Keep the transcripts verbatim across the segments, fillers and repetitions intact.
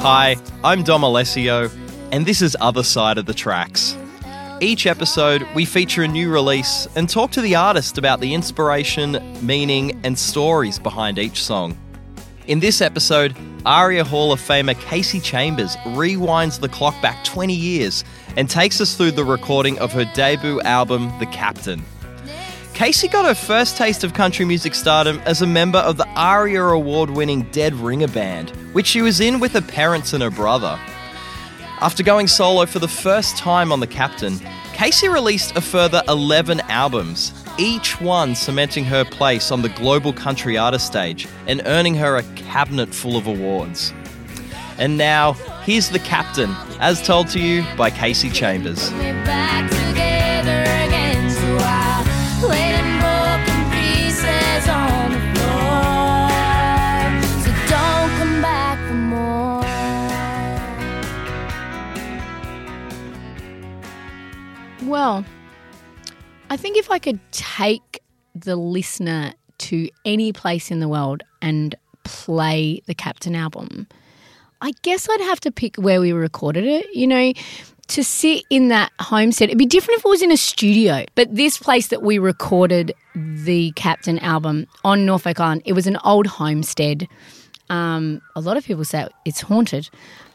Hi, I'm Dom Alessio, and this is Other Side of the Tracks. Each episode, we feature a new release and talk to the artist about the inspiration, meaning, and stories behind each song. In this episode, ARIA Hall of Famer Casey Chambers rewinds the clock back twenty years and takes us through the recording of her debut album, The Captain. Casey got her first taste of country music stardom as a member of the ARIA award-winning Dead Ringer Band, which she was in with her parents and her brother. After going solo for the first time on The Captain, Casey released a further eleven albums, each one cementing her place on the global country artist stage and earning her a cabinet full of awards. And now, here's The Captain, as told to you by Casey Chambers. Well, I think if I could take the listener to any place in the world and play the Captain album, I guess I'd have to pick where we recorded it. You know, to sit in that homestead, it'd be different if it was in a studio. But this place that we recorded the Captain album on Norfolk Island, it was an old homestead. Um, a lot of people say it's haunted.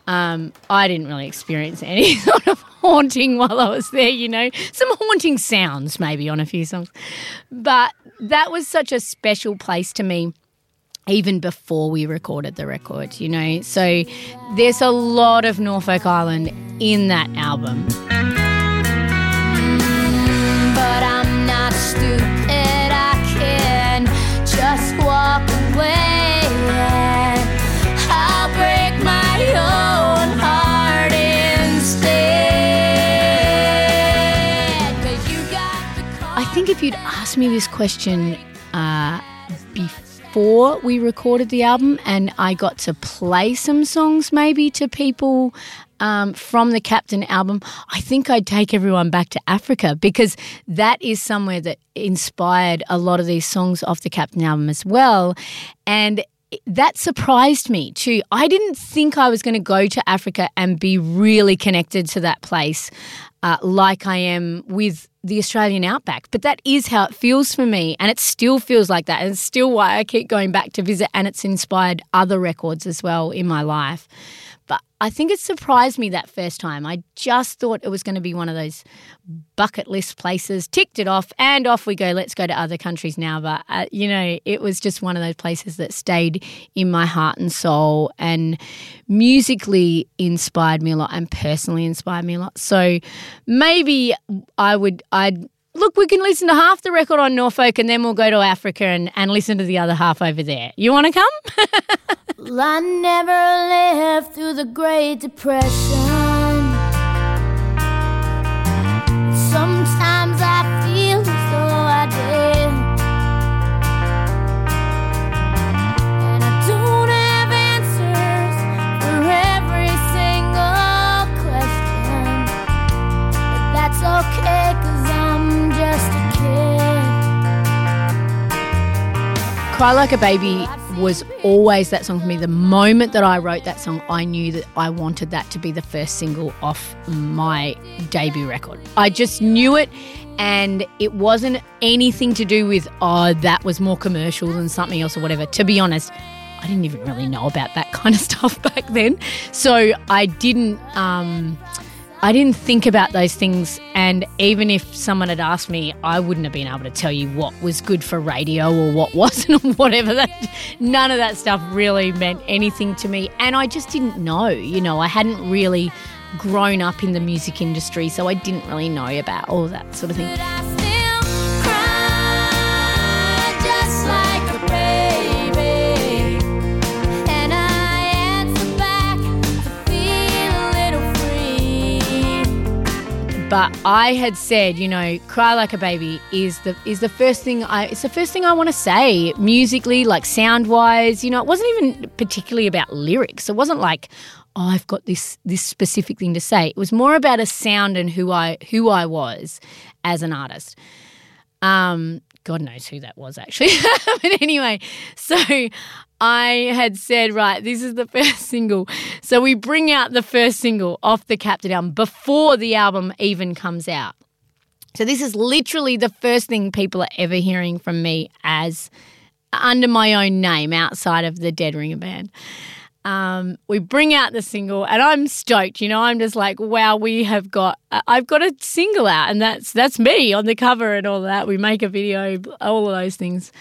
Um, I didn't really experience any sort of haunting while I was there, you know. Some haunting sounds maybe on a few songs. But that was such a special place to me even before we recorded the record, you know. So there's a lot of Norfolk Island in that album. Mm, but I'm not stupid, I can just walk away and I'll break my own. I think if you'd asked me this question uh, before we recorded the album and I got to play some songs maybe to people um, from the Captain album, I think I'd take everyone back to Africa, because that is somewhere that inspired a lot of these songs off the Captain album as well. And that surprised me too. I didn't think I was going to go to Africa and be really connected to that place uh, like I am with the Australian outback, but that is how it feels for me, and it still feels like that, and it's still why I keep going back to visit, and it's inspired other records as well in my life. But I think it surprised me that first time. I just thought it was going to be one of those bucket list places, ticked it off, and off we go, let's go to other countries now. But, uh, you know, it was just one of those places that stayed in my heart and soul and musically inspired me a lot and personally inspired me a lot. So maybe I would, I'd, look, we can listen to half the record on Norfolk and then we'll go to Africa and, and listen to the other half over there. You want to come? Well, I never lived through the Great Depression. Sometimes I feel as though I did. And I don't have answers for every single question. But that's okay, 'cause I'm just a kid. Cry Like a Baby was always that song for me. The moment that I wrote that song, I knew that I wanted that to be the first single off my debut record. I just knew it, and it wasn't anything to do with, oh, that was more commercial than something else or whatever. To be honest, I didn't even really know about that kind of stuff back then. So I didn't um, I didn't think about those things, and even if someone had asked me, I wouldn't have been able to tell you what was good for radio or what wasn't or whatever. That, none of that stuff really meant anything to me, and I just didn't know. You know, I hadn't really grown up in the music industry, so I didn't really know about all that sort of thing. But I had said, you know, "Cry Like a Baby" is the is the first thing I it's the first thing I want to say musically, like sound wise. You know, it wasn't even particularly about lyrics. It wasn't like, oh, I've got this this specific thing to say. It was more about a sound and who I who I was as an artist. Um, God knows who that was actually. But anyway, so I had said, right, this is the first single. So we bring out the first single off the Captain album before the album even comes out. So this is literally the first thing people are ever hearing from me as under my own name outside of the Dead Ringer Band. Um, we bring out the single and I'm stoked, you know, I'm just like, wow, we have got, I've got a single out and that's, that's me on the cover and all that. We make a video, all of those things.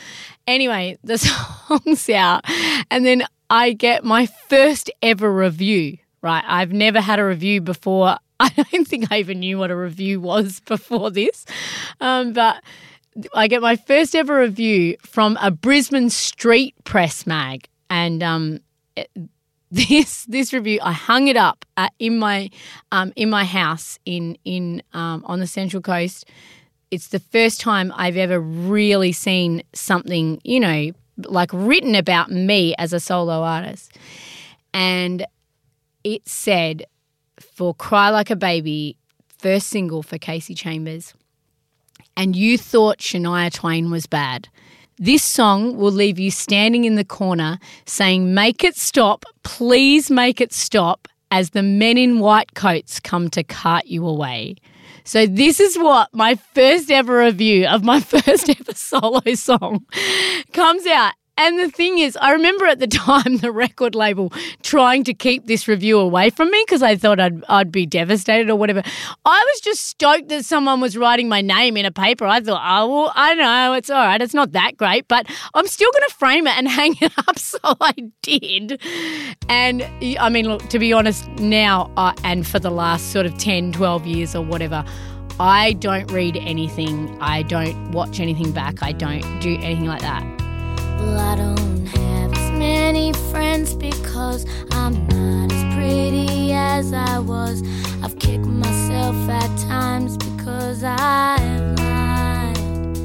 Anyway, the song's out and then I get my first ever review, right? I've never had a review before. I don't think I even knew what a review was before this, um, but I get my first ever review from a Brisbane street press mag and, um, It, this this review, I hung it up uh, in my um, in my house in in um, on the Central Coast. It's the first time I've ever really seen something, you know, like written about me as a solo artist. And it said, "For Cry Like a Baby, first single for Casey Chambers, and you thought Shania Twain was bad. This song will leave you standing in the corner saying, 'Make it stop, please make it stop,' as the men in white coats come to cart you away." So this is what my first ever review of my first ever solo song comes out. And the thing is, I remember at the time the record label trying to keep this review away from me because I thought I'd I'd be devastated or whatever. I was just stoked that someone was writing my name in a paper. I thought, oh, well, I know, it's all right. It's not that great, but I'm still going to frame it and hang it up. So I did. And, I mean, look, to be honest, now uh, and for the last sort of ten, twelve years or whatever, I don't read anything. I don't watch anything back. I don't do anything like that. Well, I don't have as many friends because I'm not as pretty as I was. I've kicked myself at times because I lied.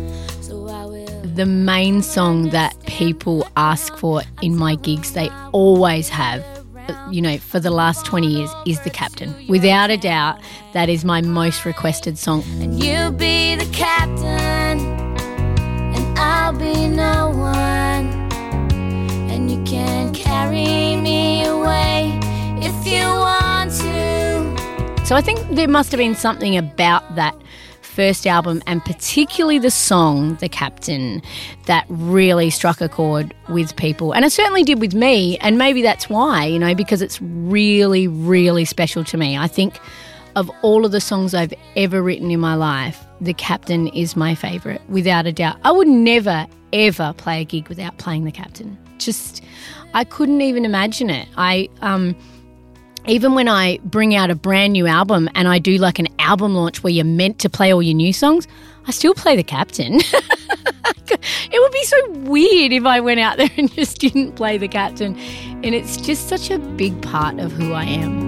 So I will. The main song that people ask for in my gigs, they always have, you know, for the last twenty years, is The Captain. Without a doubt, that is my most requested song. And you'll be the captain. I'll be no one, and you can carry me away if you want to. So I think there must have been something about that first album, and particularly the song The Captain, that really struck a chord with people. And it certainly did with me, and maybe that's why, you know, because it's really, really special to me. I think of all of the songs I've ever written in my life, The Captain is my favourite, without a doubt. I would never, ever play a gig without playing The Captain. Just, I couldn't even imagine it. I, um, even when I bring out a brand new album and I do like an album launch where you're meant to play all your new songs, I still play The Captain. It would be so weird if I went out there and just didn't play The Captain. And it's just such a big part of who I am.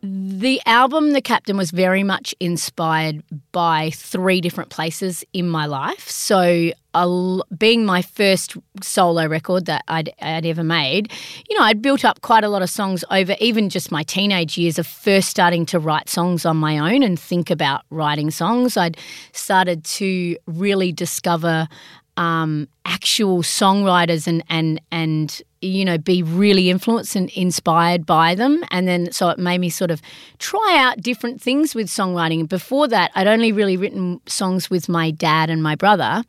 The album The Captain was very much inspired by three different places in my life. So uh, being my first solo record that I'd, I'd ever made, you know, I'd built up quite a lot of songs over even just my teenage years of first starting to write songs on my own and think about writing songs. I'd started to really discover um, actual songwriters and and and. you know, be really influenced and inspired by them. And then so it made me sort of try out different things with songwriting. Before that, I'd only really written songs with my dad and my brother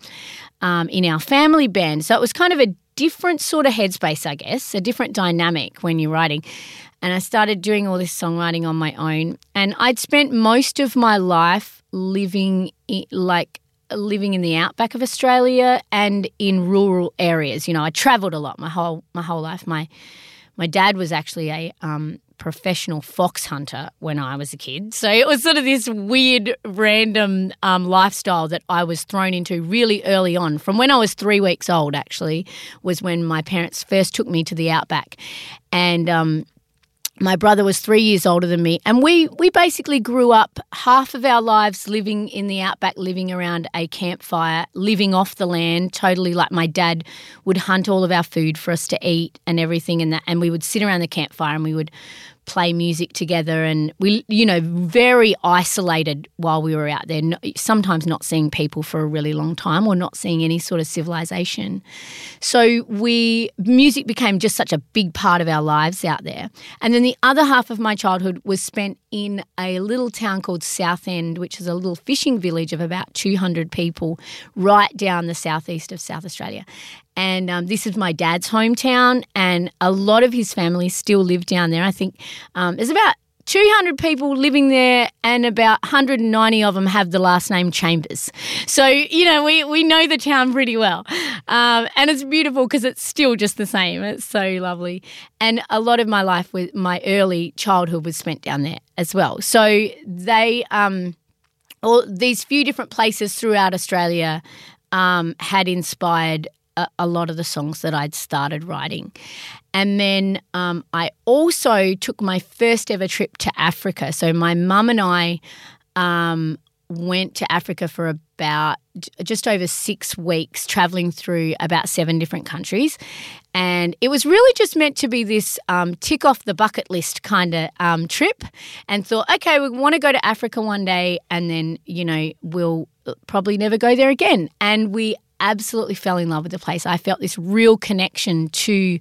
um, in our family band. So it was kind of a different sort of headspace, I guess, a different dynamic when you're writing. And I started doing all this songwriting on my own. And I'd spent most of my life living in, like, living in the outback of Australia and in rural areas. You know, I travelled a lot my whole my whole life. My my dad was actually a um, professional fox hunter when I was a kid. So it was sort of this weird, random um, lifestyle that I was thrown into really early on. From when I was three weeks old, actually, was when my parents first took me to the outback. And um my brother was three years older than me, and we, we basically grew up half of our lives living in the outback, living around a campfire, living off the land, totally. Like, my dad would hunt all of our food for us to eat and everything, and that, and we would sit around the campfire and we would play music together, and we, you know, very isolated while we were out there, sometimes not seeing people for a really long time or not seeing any sort of civilization. So we, music became just such a big part of our lives out there. And then the other half of my childhood was spent in a little town called Southend, which is a little fishing village of about two hundred people right down the southeast of South Australia. And um, this is my dad's hometown, and a lot of his family still live down there. I think um, there's about two hundred people living there, and about one hundred ninety of them have the last name Chambers. So, you know, we, we know the town pretty well. Um, and it's beautiful because it's still just the same. It's so lovely. And a lot of my life, with my early childhood, was spent down there as well. So they um, – all these few different places throughout Australia um, had inspired – a lot of the songs that I'd started writing. And then um, I also took my first ever trip to Africa. So my mum and I um, went to Africa for about just over six weeks, travelling through about seven different countries. And it was really just meant to be this um, tick off the bucket list kind of um, trip, and thought, okay, we want to go to Africa one day, and then, you know, we'll probably never go there again. And we absolutely fell in love with the place. I felt this real connection to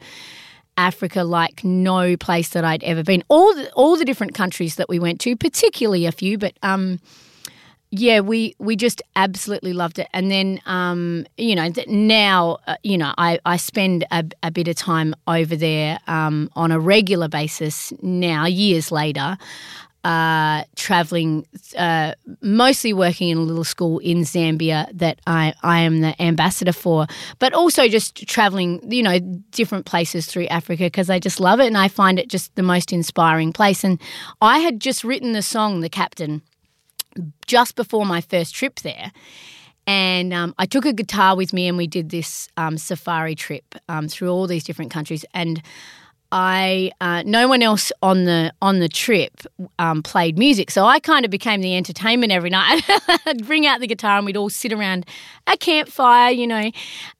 Africa like no place that I'd ever been. All the, all the different countries that we went to, particularly a few, but um, yeah, we, we just absolutely loved it. And then, um, you know, now, uh, you know, I, I spend a, a bit of time over there um, on a regular basis now, years later, Uh, traveling, uh, mostly working in a little school in Zambia that I, I am the ambassador for, but also just traveling, you know, different places through Africa because I just love it and I find it just the most inspiring place. And I had just written the song The Captain just before my first trip there. And um, I took a guitar with me and we did this um, safari trip um, through all these different countries, and I uh, no one else on the on the trip um, played music, so I kind of became the entertainment every night. I'd bring out the guitar and we'd all sit around a campfire, you know,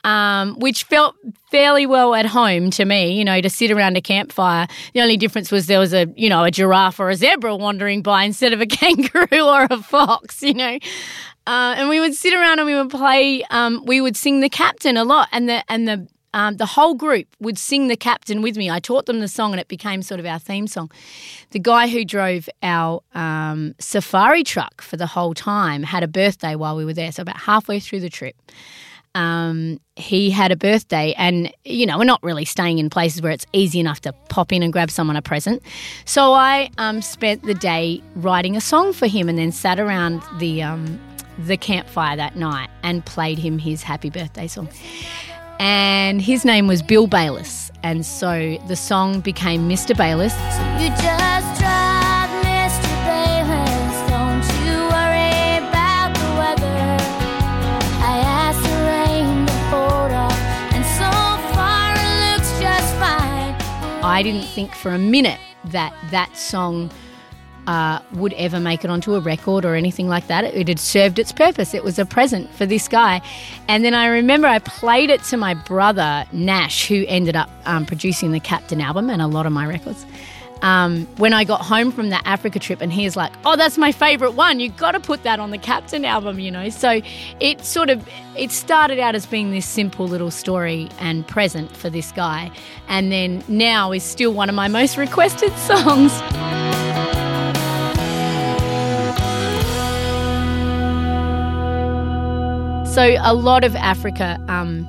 um, which felt fairly well at home to me, you know, to sit around a campfire. The only difference was there was a, you know, a giraffe or a zebra wandering by instead of a kangaroo or a fox, you know. Uh, and we would sit around and we would play. Um, we would sing The Captain a lot, and the and the. Um, the whole group would sing The Captain with me. I taught them the song and it became sort of our theme song. The guy who drove our um, safari truck for the whole time had a birthday while we were there. So about halfway through the trip, um, he had a birthday, and, you know, we're not really staying in places where it's easy enough to pop in and grab someone a present. So I um, spent the day writing a song for him and then sat around the, um, the campfire that night and played him his happy birthday song. And his name was Bill Bayless, And so the song became Mister Bayless. So you just drive, Mister Bayless, don't you worry about the weather. I asked the rain to hold up, and so far it looks just fine. I didn't think for a minute that that song uh, would ever make it onto a record or anything like that. It, it had served its purpose. It was a present for this guy. And then I remember I played it to my brother, Nash, who ended up um, producing the Captain album and a lot of my records. Um, when I got home from that Africa trip, and he's like, oh, that's my favourite one. You've got to put that on the Captain album, you know. So it sort of, it started out as being this simple little story and present for this guy. And then now is still one of my most requested songs. So a lot of Africa um,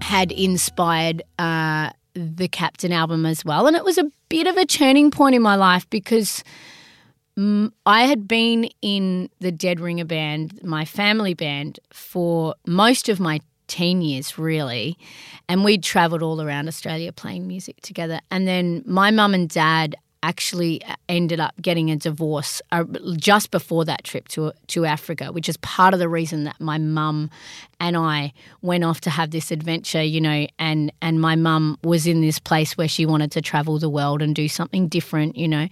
had inspired uh, the Captain album as well. And it was a bit of a turning point in my life because um, I had been in the Dead Ringer Band, my family band, for most of my teen years really, and we'd travelled all around Australia playing music together. And then my mum and dad actually ended up getting a divorce uh, just before that trip to to Africa, which is part of the reason that my mum and I went off to have this adventure, you know, and, and my mum was in this place where she wanted to travel the world and do something different, you know.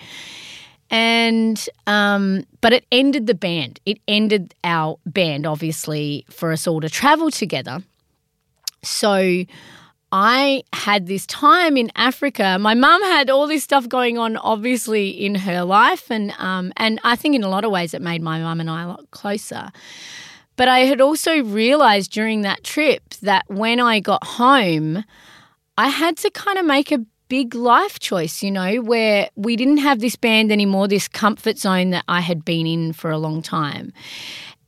And um, but it ended the band. It ended our band, obviously, for us all to travel together. So I had this time in Africa. My mum had all this stuff going on, obviously, in her life, and um, and I think in a lot of ways it made my mum and I a lot closer. But I had also realised during that trip that when I got home, I had to kind of make a big life choice, you know, where we didn't have this band anymore, this comfort zone that I had been in for a long time.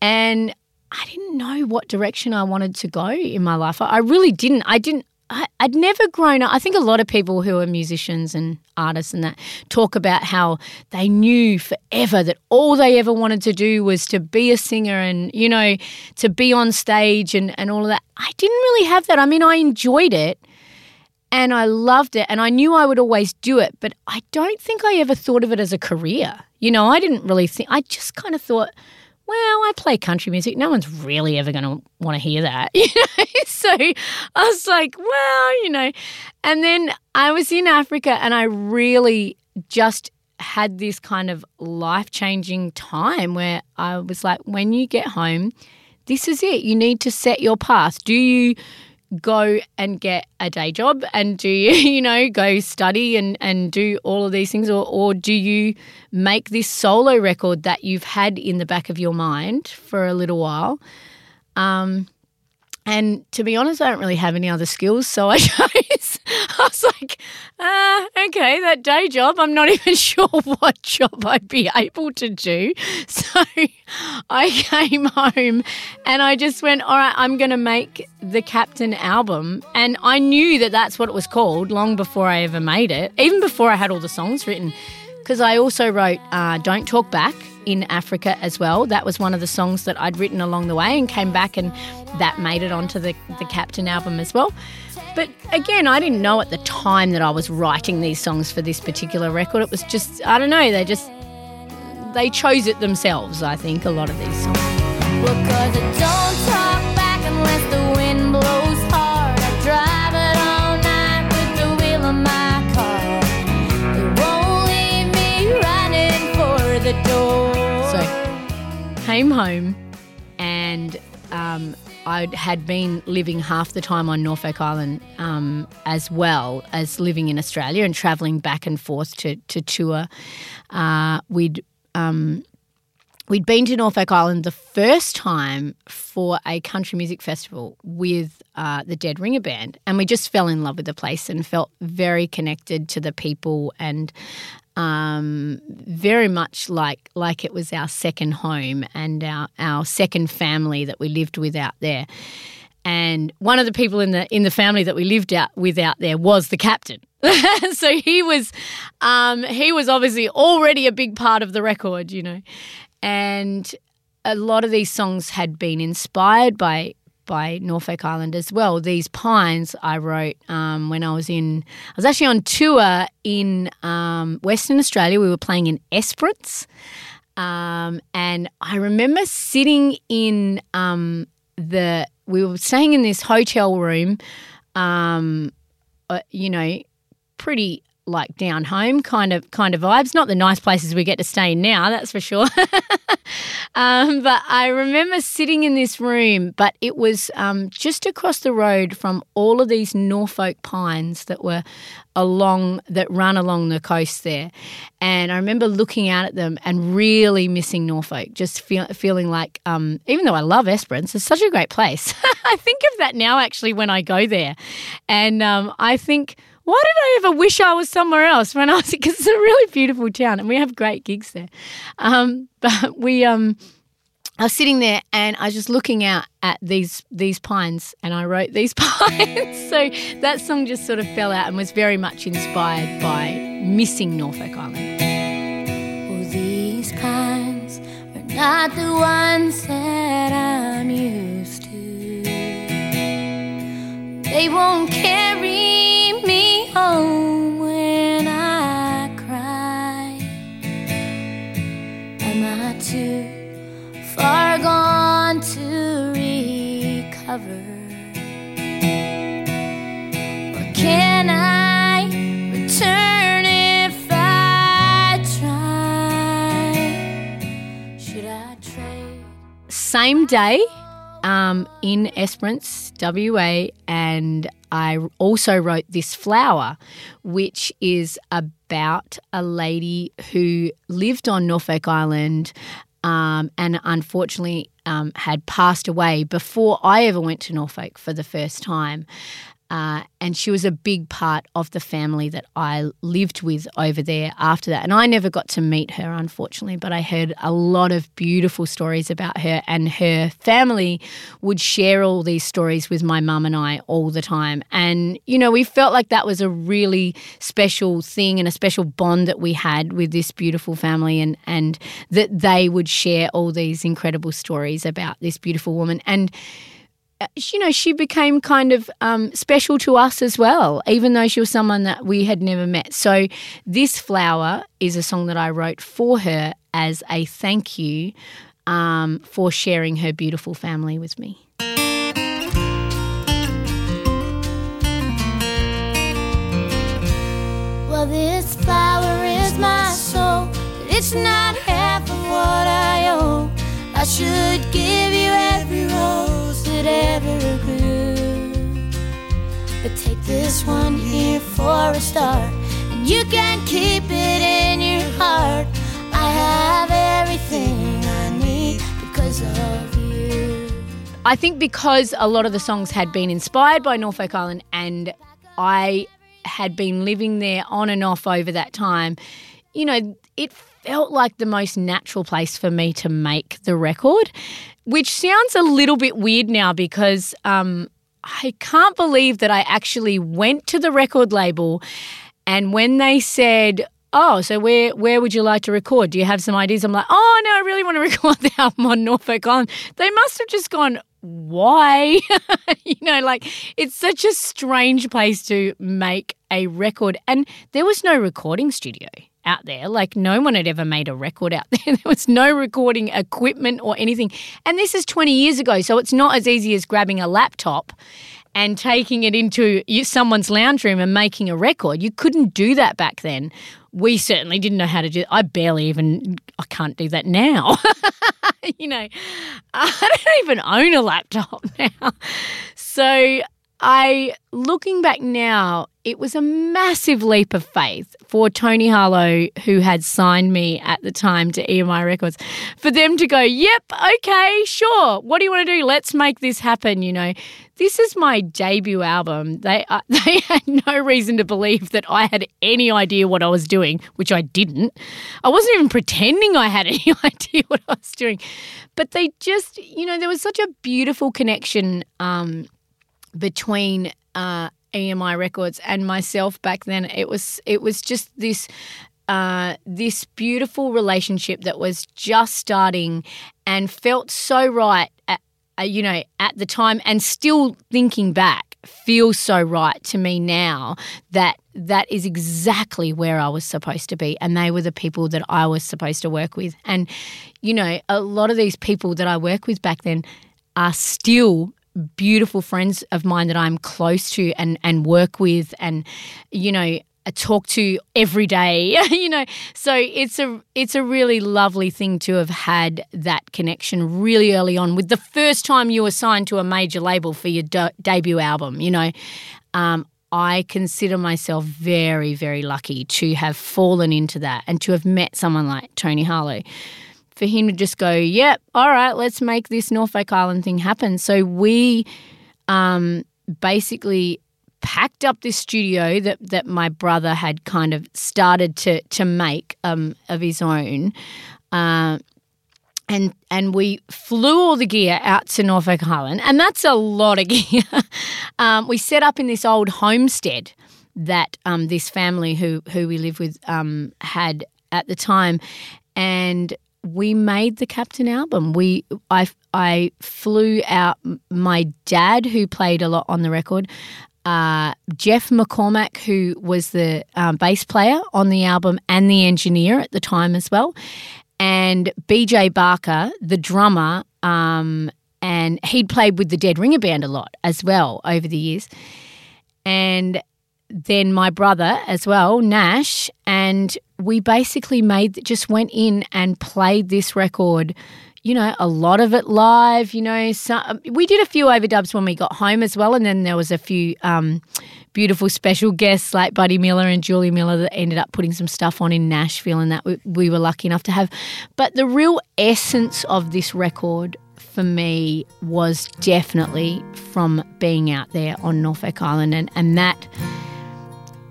And I didn't know what direction I wanted to go in my life. I really didn't. I didn't. I, I'd never grown up. I think a lot of people who are musicians and artists and that talk about how they knew forever that all they ever wanted to do was to be a singer and, you know, to be on stage and, and all of that. I didn't really have that. I mean, I enjoyed it and I loved it and I knew I would always do it, but I don't think I ever thought of it as a career. You know, I didn't really think, I just kind of thought, well, I play country music. No one's really ever going to want to hear that, you know. So I was like, well, you know. And then I was in Africa and I really just had this kind of life-changing time where I was like, when you get home, this is it. You need to set your path. Do you go and get a day job and do you, you know, go study and, and do all of these things, or, or do you make this solo record that you've had in the back of your mind for a little while? Um, and to be honest, I don't really have any other skills, so I chose, I was like, uh, okay, that day job, I'm not even sure what job I'd be able to do. So I came home and I just went, all right, I'm going to make the Captain album. And I knew that that's what it was called long before I ever made it, even before I had all the songs written, because I also wrote uh, Don't Talk Back in Africa as well. That was one of the songs that I'd written along the way and came back, and that made it onto the, the Captain album as well. But again, I didn't know at the time that I was writing these songs for this particular record. It was just, I don't know, they just, they chose it themselves, I think, a lot of these songs. Because it don't talk back unless the wind blows hard. I drive it all night with the wheel of my car. It won't leave me running for the door. So, came home and um, I had been living half the time on Norfolk Island um, as well as living in Australia and travelling back and forth to, to tour. Uh, we'd um, we'd been to Norfolk Island the first time for a country music festival with uh, the Dead Ringer Band, and we just fell in love with the place and felt very connected to the people and um, very much like like it was our second home and our, our second family that we lived with out there. And one of the people in the in the family that we lived out with out there was the Captain. So he was um, he was obviously already a big part of the record, you know. And a lot of these songs had been inspired by by Norfolk Island as well. These Pines I wrote um, when I was in – I was actually on tour in um, Western Australia. We were playing in Esperance, um, and I remember sitting in um, the – we were staying in this hotel room, um, uh, you know, pretty – like down home kind of kind of vibes, not the nice places we get to stay now, that's for sure. um, but I remember sitting in this room, but it was um, just across the road from all of these Norfolk pines that were along, that run along the coast there. And I remember looking out at them and really missing Norfolk, just feel, feeling like, um, even though I love Esperance, it's such a great place. I think of that now actually when I go there. And um, I think... why did I ever wish I was somewhere else when I was, because it's a really beautiful town and we have great gigs there. Um, but we, um, I was sitting there and I was just looking out at these these pines, and I wrote These Pines. So that song just sort of fell out and was very much inspired by missing Norfolk Island. Oh, these pines are not the ones that I'm used to. They won't carry me home when I cry. Am I too far gone to recover? Or can I return if I try? Should I trade? Same day um, in Esperance, W A, and I also wrote This Flower, which is about a lady who lived on Norfolk Island um, and unfortunately um, had passed away before I ever went to Norfolk for the first time. Uh, and she was a big part of the family that I lived with over there after that. And I never got to meet her, unfortunately, but I heard a lot of beautiful stories about her, and her family would share all these stories with my mum and I all the time. And, you know, we felt like that was a really special thing and a special bond that we had with this beautiful family, and, and that they would share all these incredible stories about this beautiful woman. And you know, she became kind of um, special to us as well, even though she was someone that we had never met. So This Flower is a song that I wrote for her as a thank you um, for sharing her beautiful family with me. Well, this flower is my soul, but it's not half of what I owe. I should give you every rose that ever grew, but take this one here for a start, and you can keep it in your heart. I have everything I need because of you. I think because a lot of the songs had been inspired by Norfolk Island, and I had been living there on and off over that time, you know, it felt like the most natural place for me to make the record, which sounds a little bit weird now because um, I can't believe that I actually went to the record label, and when they said, oh, so where where would you like to record? Do you have some ideas? I'm like, oh, no, I really want to record the album on Norfolk Island. They must have just gone, why? You know, like it's such a strange place to make a record. And there was no recording studio out there, like no one had ever made a record out there. There was no recording equipment or anything. And this is twenty years ago, so it's not as easy as grabbing a laptop and taking it into someone's lounge room and making a record. You couldn't do that back then. We certainly didn't know how to do it. I barely even, I can't do that now. You know, I don't even own a laptop now. So I, looking back now, it was a massive leap of faith for Tony Harlow, who had signed me at the time to E M I Records, for them to go, yep, okay, sure, what do you want to do? Let's make this happen, you know. This is my debut album. They uh, they had no reason to believe that I had any idea what I was doing, which I didn't. I wasn't even pretending I had any idea what I was doing. But they just, you know, there was such a beautiful connection um, between uh, E M I Records and myself back then. It was it was just this uh, this beautiful relationship that was just starting and felt so right at, uh, you know, at the time, and still thinking back, feels so right to me now that that is exactly where I was supposed to be, and they were the people that I was supposed to work with. And, you know, a lot of these people that I worked with back then are still beautiful friends of mine that I'm close to and, and work with and, you know, I talk to every day, you know. So it's a it's a really lovely thing to have had that connection really early on with the first time you were signed to a major label for your de- debut album, you know. Um, I consider myself very, very lucky to have fallen into that and to have met someone like Tony Harlow. For him to just go, yep, all right, let's make this Norfolk Island thing happen. So we um, basically packed up this studio that, that my brother had kind of started to to make um, of his own, uh, and and we flew all the gear out to Norfolk Island, and that's a lot of gear. um, we set up in this old homestead that um, this family who who we live with um, had at the time, and we made the Captain album. We I I flew out my dad, who played a lot on the record. Uh, Jeff McCormack, who was the um, bass player on the album and the engineer at the time as well, and B J Barker, the drummer, um, and he'd played with the Dead Ringer Band a lot as well over the years. And then my brother as well, Nash, and we basically made just went in and played this record, you know, a lot of it live, you know. Some, we did a few overdubs when we got home as well, and then there was a few um, beautiful special guests like Buddy Miller and Julie Miller that ended up putting some stuff on in Nashville, and that we, we were lucky enough to have. But the real essence of this record for me was definitely from being out there on Norfolk Island, and, and that,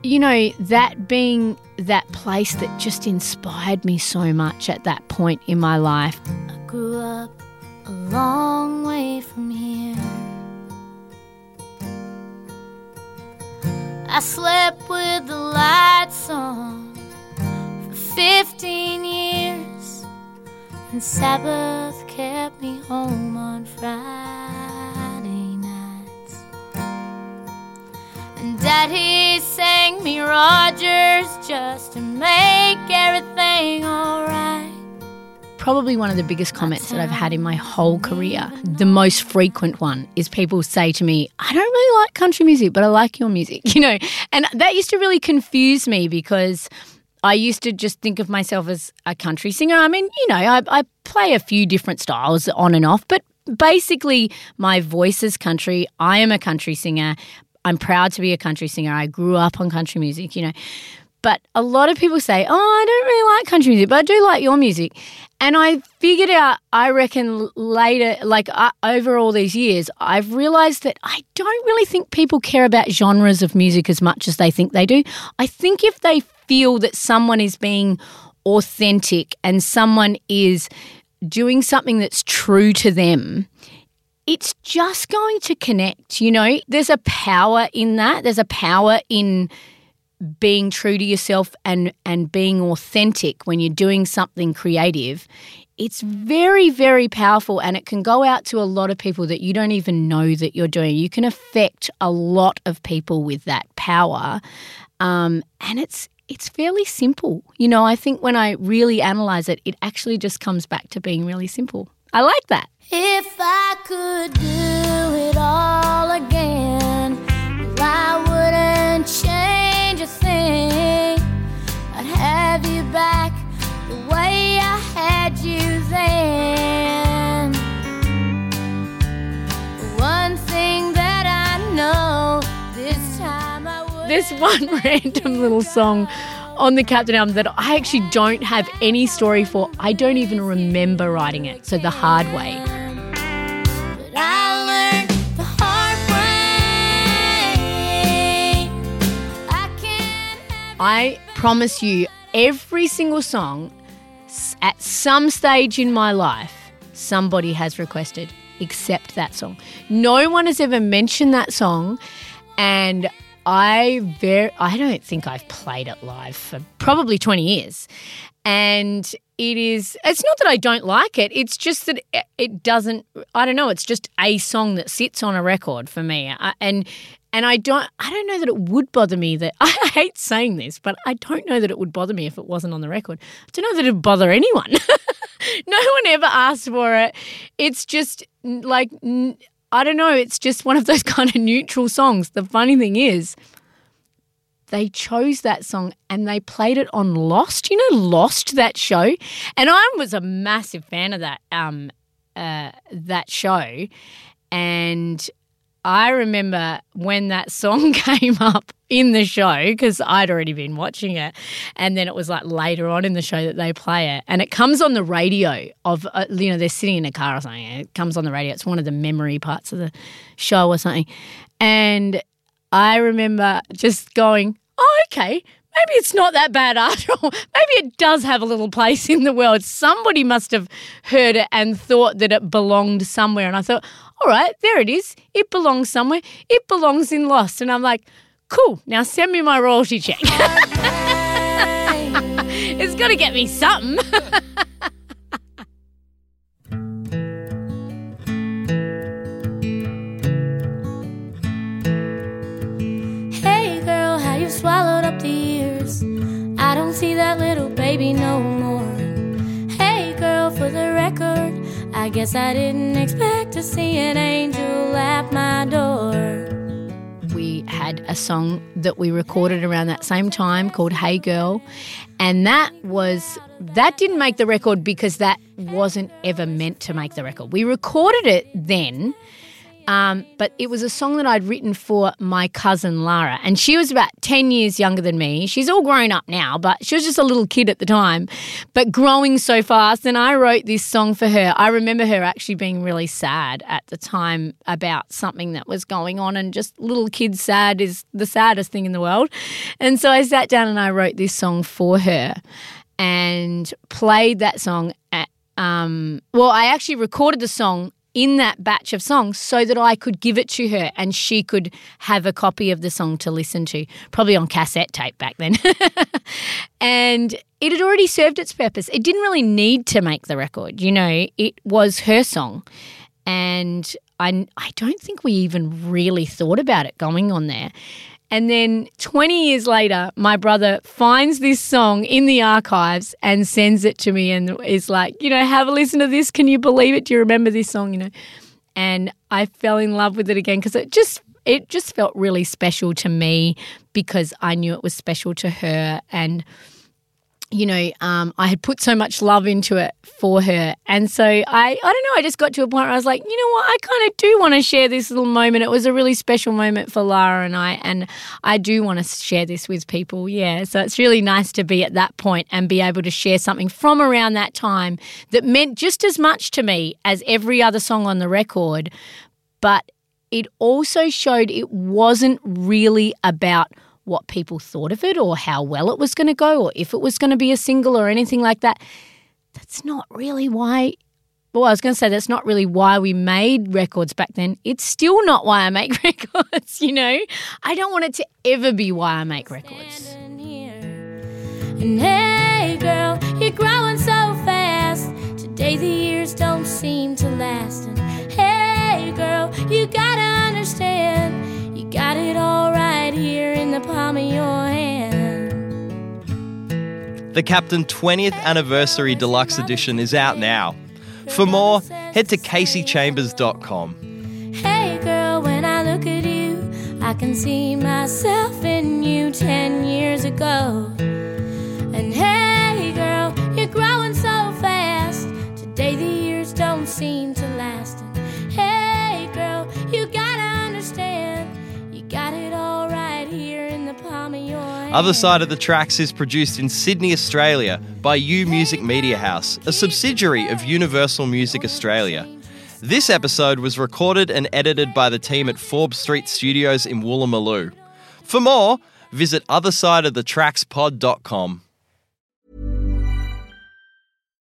you know, that being that place that just inspired me so much at that point in my life. Grew up a long way from here. I slept with the lights on for fifteen years, and Sabbath kept me home on Friday nights. And Daddy sang me Rogers just to make everything alright. Probably one of the biggest comments that I've had in my whole career, the most frequent one, is people say to me, I don't really like country music, but I like your music, you know. And that used to really confuse me because I used to just think of myself as a country singer. I mean, you know, I, I play a few different styles on and off, but basically my voice is country. I am a country singer. I'm proud to be a country singer. I grew up on country music, you know. But a lot of people say, oh, I don't really like country music, but I do like your music. And I figured out, I reckon later, like uh, over all these years, I've realised that I don't really think people care about genres of music as much as they think they do. I think if they feel that someone is being authentic and someone is doing something that's true to them, it's just going to connect, you know. There's a power in that. There's a power in being true to yourself and, and being authentic when you're doing something creative. It's very, very powerful, and it can go out to a lot of people that you don't even know that you're doing. You can affect a lot of people with that power, um, and it's it's fairly simple. You know, I think when I really analyse it, it actually just comes back to being really simple. I like that. If I could do it all again, well, I wouldn't change. I'd have you back the way I had you then. One thing that I know, this time I would. There's one random little song on the Captain album that I actually don't have any story for. I don't even remember writing it, so the hard way. But I learned the hard way. I promise you, every single song at some stage in my life, somebody has requested, except that song. No one has ever mentioned that song, and I very, I don't think I've played it live for probably twenty years. And it is, it's not that I don't like it, it's just that it doesn't, I don't know, it's just a song that sits on a record for me. I, and and I don't, I don't know that it would bother me that, I hate saying this, but I don't know that it would bother me if it wasn't on the record. I don't know that it would bother anyone. No one ever asked for it. It's just like, I don't know, it's just one of those kind of neutral songs. The funny thing is, they chose that song and they played it on Lost. You know, Lost, that show? And I was a massive fan of that um, uh, that show. And I remember when that song came up in the show, because I'd already been watching it, and then it was like later on in the show that they play it. And it comes on the radio of, uh, you know, they're sitting in a car or something. It comes on the radio. It's one of the memory parts of the show or something. And I remember just going, oh, okay, maybe it's not that bad after all. Maybe it does have a little place in the world. Somebody must have heard it and thought that it belonged somewhere. And I thought, all right, there it is. It belongs somewhere. It belongs in Lost. And I'm like, cool, now send me my royalty check. It's got to get me something. Swallowed up the years, I don't see that little baby no more. Hey girl, for the record, I guess I didn't expect to see an angel at my door. We had a song that we recorded around that same time called Hey Girl, and that was, that didn't make the record because that wasn't ever meant to make the record. We recorded it then. Um, but it was a song that I'd written for my cousin Lara, and she was about ten years younger than me. She's all grown up now, but she was just a little kid at the time, but growing so fast. And I wrote this song for her. I remember her actually being really sad at the time about something that was going on, and just little kids sad is the saddest thing in the world. And so I sat down and I wrote this song for her and played that song. At, um, well, I actually recorded the song in that batch of songs so that I could give it to her and she could have a copy of the song to listen to, probably on cassette tape back then. And it had already served its purpose. It didn't really need to make the record, you know. It was her song, and I, I don't think we even really thought about it going on there. And then twenty years later, my brother finds this song in the archives and sends it to me and is like, you know, have a listen to this. Can you believe it? Do you remember this song? You know, and I fell in love with it again because it just it just felt really special to me because I knew it was special to her. And, you know, um, I had put so much love into it for her. And so I, I don't know, I just got to a point where I was like, you know what, I kind of do want to share this little moment. It was a really special moment for Lara and I, and I do want to share this with people, yeah. So it's really nice to be at that point and be able to share something from around that time that meant just as much to me as every other song on the record. But it also showed it wasn't really about what people thought of it or how well it was going to go or if it was going to be a single or anything like that. That's not really why – well, I was going to say that's not really why we made records back then. It's still not why I make records, you know. I don't want it to ever be why I make records. And hey, girl, you're growing so fast. Today the years don't seem to last. And hey, girl, you got to understand. Got it all right here in the palm of your hand. The Captain twentieth Anniversary Deluxe Edition is out now. For more, head to casey chambers dot com. Hey girl, when I look at you, I can see myself in you ten years ago. And hey girl, you're growing so fast. Today the years don't seem to last. And hey girl, you gotta understand. Got it all right here in the palm of your hand. Other Side of the Tracks is produced in Sydney, Australia by U Music Media House, a subsidiary of Universal Music Australia. This episode was recorded and edited by the team at Forbes Street Studios in Woolloomooloo. For more, visit other side of the tracks pod dot com.